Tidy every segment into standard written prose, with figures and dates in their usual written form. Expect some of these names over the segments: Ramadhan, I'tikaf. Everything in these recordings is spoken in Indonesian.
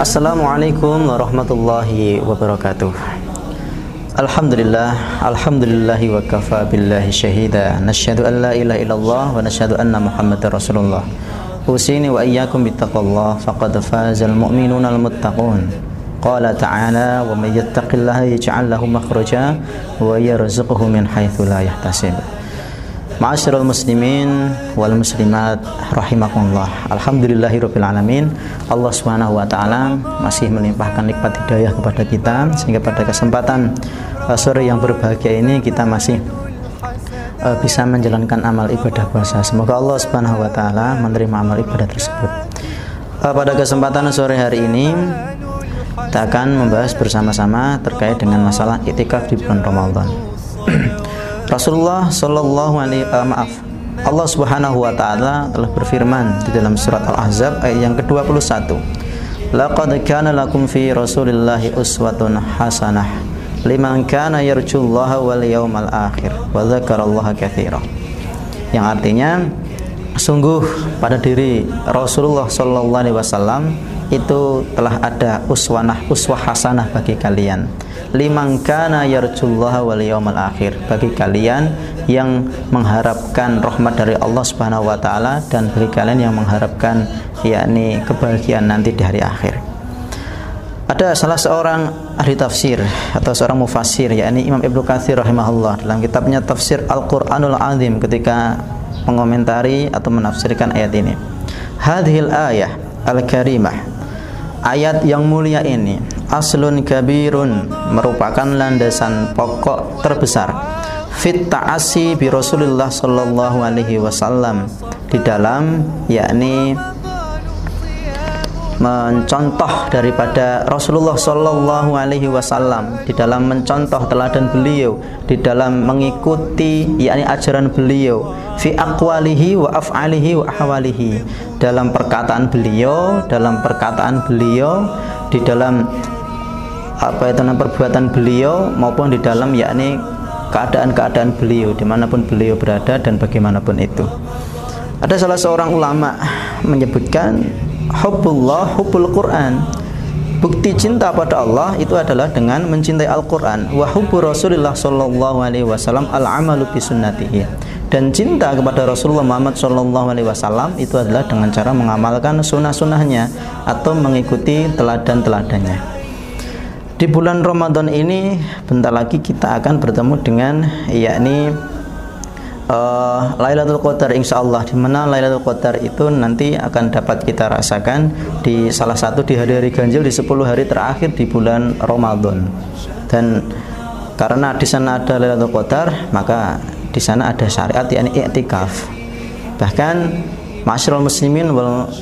Assalamualaikum warahmatullahi wabarakatuh. Alhamdulillahi wa kafa billahi syahida. Nasyhadu an la ilaha illallah wa nasyhadu anna Muhammadar Rasulullah. Usini wa iyyakum bittaqwallah faqad fazal mu'minuna al-muttaqun. Qala ta'ala wa may yattaqillaha yaj'al lahu makhraja wa yarzuqhu min haitsu la yahtasib. Ma'asyiral muslimin wal muslimat rahimakumullah. Alhamdulillahirabbil alamin. Allah Subhanahu wa taala masih melimpahkan nikmat hidayah kepada kita sehingga pada kesempatan sore yang berbahagia ini kita masih bisa menjalankan amal ibadah puasa. Semoga Allah Subhanahu wa taala menerima amal ibadah tersebut. Pada kesempatan sore hari ini kita akan membahas bersama-sama terkait dengan masalah itikaf di bulan Ramadhan. Rasulullah sallallahu alaihi Allah Subhanahu wa taala telah berfirman di dalam surat Al-Ahzab ayat yang ke-21. Laqad kana lakum fi Rasulillahi uswatun hasanah liman kana yarjullaha wal yawmal akhir wa dzakarallaha katsira. Yang artinya sungguh pada diri Rasulullah sallallahu alaihi wasallam itu telah ada uswah hasanah bagi kalian. Liman kana yarjullaha wal yawmal akhir, bagi kalian yang mengharapkan rahmat dari Allah Subhanahu wa taala dan bagi kalian yang mengharapkan yakni kebahagiaan nanti di hari akhir. Ada salah seorang ahli tafsir atau seorang mufassir yakni Imam Ibnu Katsir rahimahullah dalam kitabnya Tafsir Al-Qur'anul Azim ketika mengomentari atau menafsirkan ayat ini. Hadhil ayah al-karimah, ayat yang mulia ini aslun kabirun, merupakan landasan pokok terbesar fit ta'asi bi Rasulullah sallallahu alaihi wasallam, di dalam yakni mencontoh daripada Rasulullah sallallahu alaihi wasallam, di dalam mencontoh teladan beliau, di dalam mengikuti yakni ajaran beliau, fi aqwalihi wa af'alihi wa ahwalihi, dalam perkataan beliau, di dalam perbuatan beliau maupun di dalam yakni keadaan-keadaan beliau dimanapun beliau berada dan bagaimanapun itu. Ada salah seorang ulama menyebutkan hubbullah hubbul Quran, bukti cinta pada Allah itu adalah dengan mencintai Al-Quran. Wa hubbu Rasulillah sallallahu alaihi wasallam al-amalu bi sunnatihi, dan cinta kepada Rasulullah Muhammad SAW itu adalah dengan cara mengamalkan sunnah-sunnahnya atau mengikuti teladan-teladannya. Di bulan Ramadan ini bentar lagi kita akan bertemu dengan yakni Lailatul Qadar insyaallah, dimana Lailatul Qadar itu nanti akan dapat kita rasakan di salah satu di hari-hari ganjil di 10 hari terakhir di bulan Ramadan. Dan karena di sana ada Lailatul Qadar maka di sana ada syariat yakni i'tikaf. Bahkan ma'asyiral muslimin wal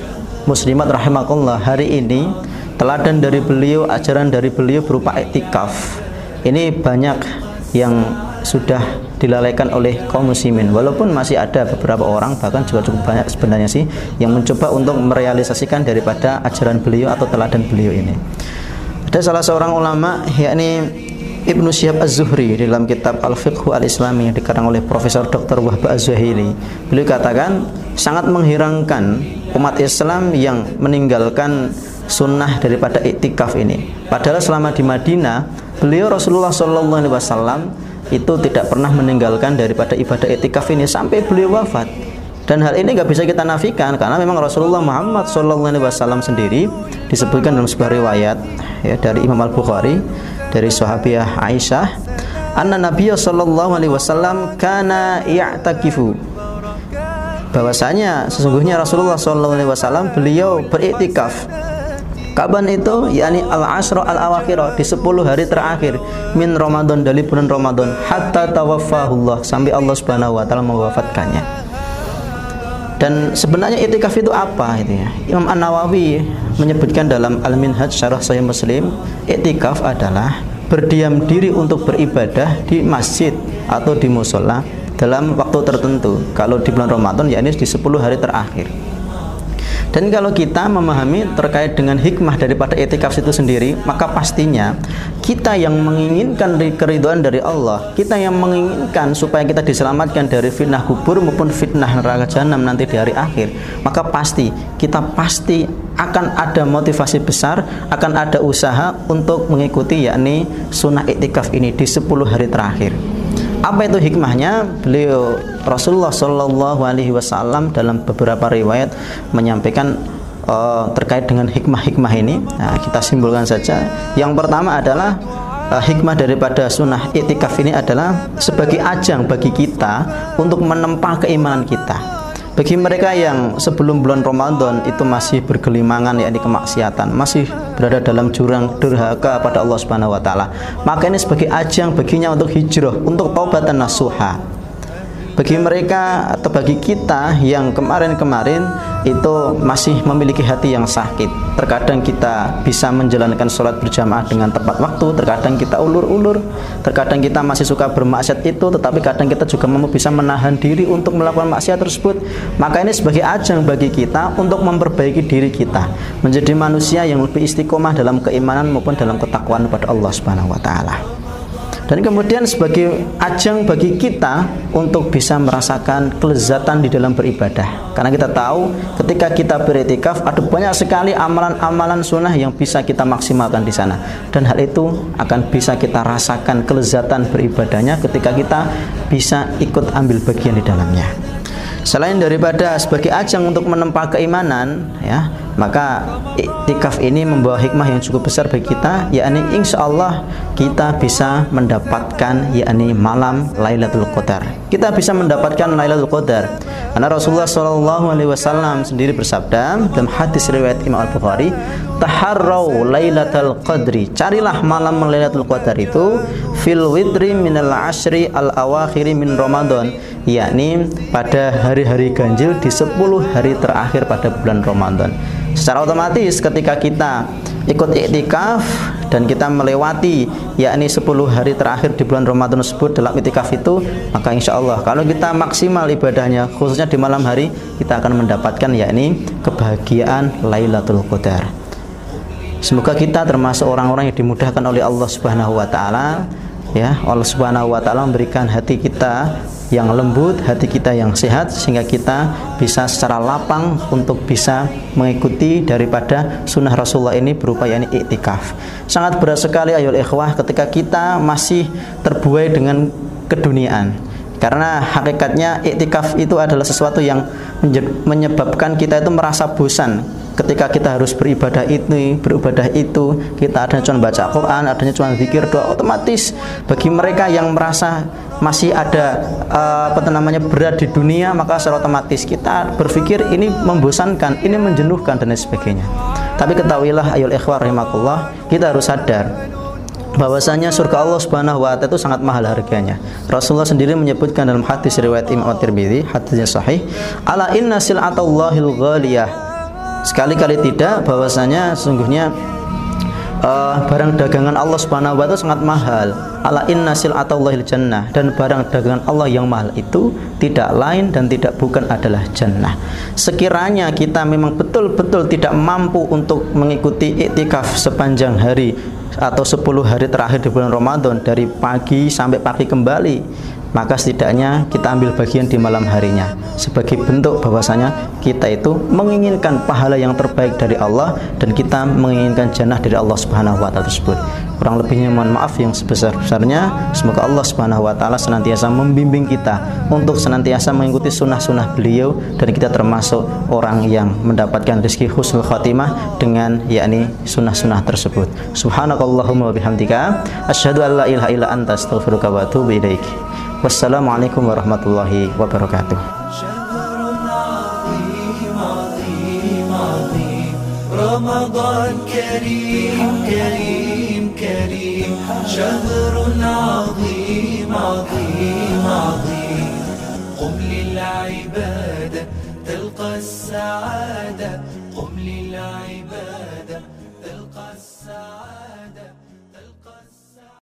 muslimat rahimakumullah, hari ini teladan dari beliau, ajaran dari beliau berupa i'tikaf. Ini banyak yang sudah dilalaikan oleh kaum muslimin, walaupun masih ada beberapa orang, bahkan juga cukup banyak sebenarnya sih, yang mencoba untuk merealisasikan daripada ajaran beliau atau teladan beliau ini. Ada salah seorang ulama yakni Ibnu Syihab Az-Zuhri dalam kitab Al-Fiqh Al-Islami yang dikarang oleh Profesor Dr. Wahba Az-Zuhaili, beliau katakan sangat menghirangkan umat Islam yang meninggalkan sunnah daripada i'tikaf ini. Padahal selama di Madinah beliau Rasulullah SAW itu tidak pernah meninggalkan daripada ibadah i'tikaf ini sampai beliau wafat. Dan hal ini nggak bisa kita nafikan karena memang Rasulullah Muhammad SAW sendiri disebutkan dalam sebuah riwayat ya, dari Imam Al-Bukhari dari sahabiah Aisyah, anna Nabiya sallallahu alaihi wasallam kana ya'takifu, bahwasanya sesungguhnya Rasulullah sallallahu alaihi wasallam beliau beriktikaf. Kapan itu? Yakni al-asra al-awakhirah, di 10 hari terakhir min Ramadan, dari bulan Ramadan, hatta tawaffahullah, sampai Allah Subhanahu wa taala mewafatkannya. Dan sebenarnya i'tikaf itu apa itu ya? Imam An-Nawawi menyebutkan dalam Al-Minhaj Syarah Sahih Muslim, i'tikaf adalah berdiam diri untuk beribadah di masjid atau di musola dalam waktu tertentu. Kalau di bulan Ramadan yakni di 10 hari terakhir. Dan kalau kita memahami terkait dengan hikmah daripada i'tikaf itu sendiri, maka pastinya kita yang menginginkan keridhaan dari Allah, kita yang menginginkan supaya kita diselamatkan dari fitnah kubur maupun fitnah neraka jahanam nanti di hari akhir, maka kita pasti akan ada motivasi besar, akan ada usaha untuk mengikuti yakni sunnah i'tikaf ini di 10 hari terakhir. Apa itu hikmahnya? Beliau Rasulullah Shallallahu Alaihi Wasallam dalam beberapa riwayat menyampaikan terkait dengan hikmah-hikmah ini. Nah, kita simpulkan saja. Yang pertama adalah hikmah daripada sunnah i'tikaf ini adalah sebagai ajang bagi kita untuk menempa keimanan kita. Bagi mereka yang sebelum bulan Ramadan itu masih bergelimangan yakni kemaksiatan, masih berada dalam jurang durhaka pada Allah Subhanahu wa taala, maka ini sebagai ajang baginya untuk hijrah, untuk taubatan nasuha. Bagi mereka atau bagi kita yang kemarin-kemarin itu masih memiliki hati yang sakit, terkadang kita bisa menjalankan sholat berjamaah dengan tepat waktu, terkadang kita ulur-ulur, terkadang kita masih suka bermaksiat itu, tetapi kadang kita juga mampu bisa menahan diri untuk melakukan maksiat tersebut. Maka ini sebagai ajang bagi kita untuk memperbaiki diri kita, menjadi manusia yang lebih istiqomah dalam keimanan maupun dalam ketakwaan kepada Allah Subhanahu wa ta'ala. Dan kemudian sebagai ajang bagi kita untuk bisa merasakan kelezatan di dalam beribadah. Karena kita tahu ketika kita beriktikaf ada banyak sekali amalan-amalan sunnah yang bisa kita maksimalkan di sana. Dan hal itu akan bisa kita rasakan kelezatan beribadahnya ketika kita bisa ikut ambil bagian di dalamnya. Selain daripada sebagai ajang untuk menempa keimanan, ya, maka i'tikaf ini membawa hikmah yang cukup besar bagi kita, yakni insya Allah kita bisa mendapatkan yakni malam Lailatul Qadar. Kita bisa mendapatkan Lailatul Qadar. Karena Rasulullah SAW sendiri bersabda dalam hadis riwayat Imam Al-Bukhari, "Taharrau Lailatul Qadri." Carilah malam Lailatul Qadar itu fil witri minal ashri al-awakhiri min Ramadan, yakni pada hari-hari ganjil di 10 hari terakhir pada bulan Ramadan. Secara otomatis ketika kita ikut i'tikaf dan kita melewati yakni 10 hari terakhir di bulan Ramadan tersebut dalam i'tikaf itu, maka insya Allah kalau kita maksimal ibadahnya khususnya di malam hari, kita akan mendapatkan yakni kebahagiaan Lailatul Qadar. Semoga kita termasuk orang-orang yang dimudahkan oleh Allah Subhanahu wa taala, ya. Allah Subhanahu wa taala memberikan hati kita yang lembut, hati kita yang sehat, sehingga kita bisa secara lapang untuk bisa mengikuti daripada sunnah Rasulullah ini berupa yakni i'tikaf. Sangat berat sekali ayol ikhwah ketika kita masih terbuai dengan keduniaan, karena hakikatnya i'tikaf itu adalah sesuatu yang menyebabkan kita itu merasa bosan. Ketika kita harus beribadah itu, kita adanya cuma baca Quran, adanya cuma zikir, doa, otomatis bagi mereka yang merasa masih ada berat di dunia, maka secara otomatis kita berpikir ini membosankan, ini menjenuhkan dan lain sebagainya. Tapi ketahuilah ayol ikhwah rahimakumullah, kita harus sadar bahwasanya surga Allah Subhanahu wa taala itu sangat mahal harganya. Rasulullah sendiri menyebutkan dalam hadis riwayat Imam At-Tirmidzi, hadisnya sahih, "Ala inna sil'atallahil ghaliyah." Sekali-kali tidak bahwasanya sungguhnya barang dagangan Allah Subhanahu wa taala sangat mahal. "Ala inna sil'atallahil jannah." Dan barang dagangan Allah yang mahal itu tidak lain dan tidak bukan adalah jannah. Sekiranya kita memang betul-betul tidak mampu untuk mengikuti i'tikaf sepanjang hari atau 10 hari terakhir di bulan Ramadan dari pagi sampai pagi kembali, maka setidaknya kita ambil bagian di malam harinya sebagai bentuk bahwasanya kita itu menginginkan pahala yang terbaik dari Allah dan kita menginginkan jannah dari Allah Subhanahu wa taala tersebut. Kurang lebihnya mohon maaf yang sebesar-besarnya. Semoga Allah Subhanahu wa taala senantiasa membimbing kita untuk senantiasa mengikuti sunnah-sunnah beliau dan kita termasuk orang yang mendapatkan rezeki husnul khatimah dengan yakni sunnah-sunnah tersebut. Subhanakallahumma wa bihamdika, asyhadu an la ilaha illa anta, astaghfiruka wa atubu ilaik. Wassalamualaikum warahmatullahi wabarakatuh.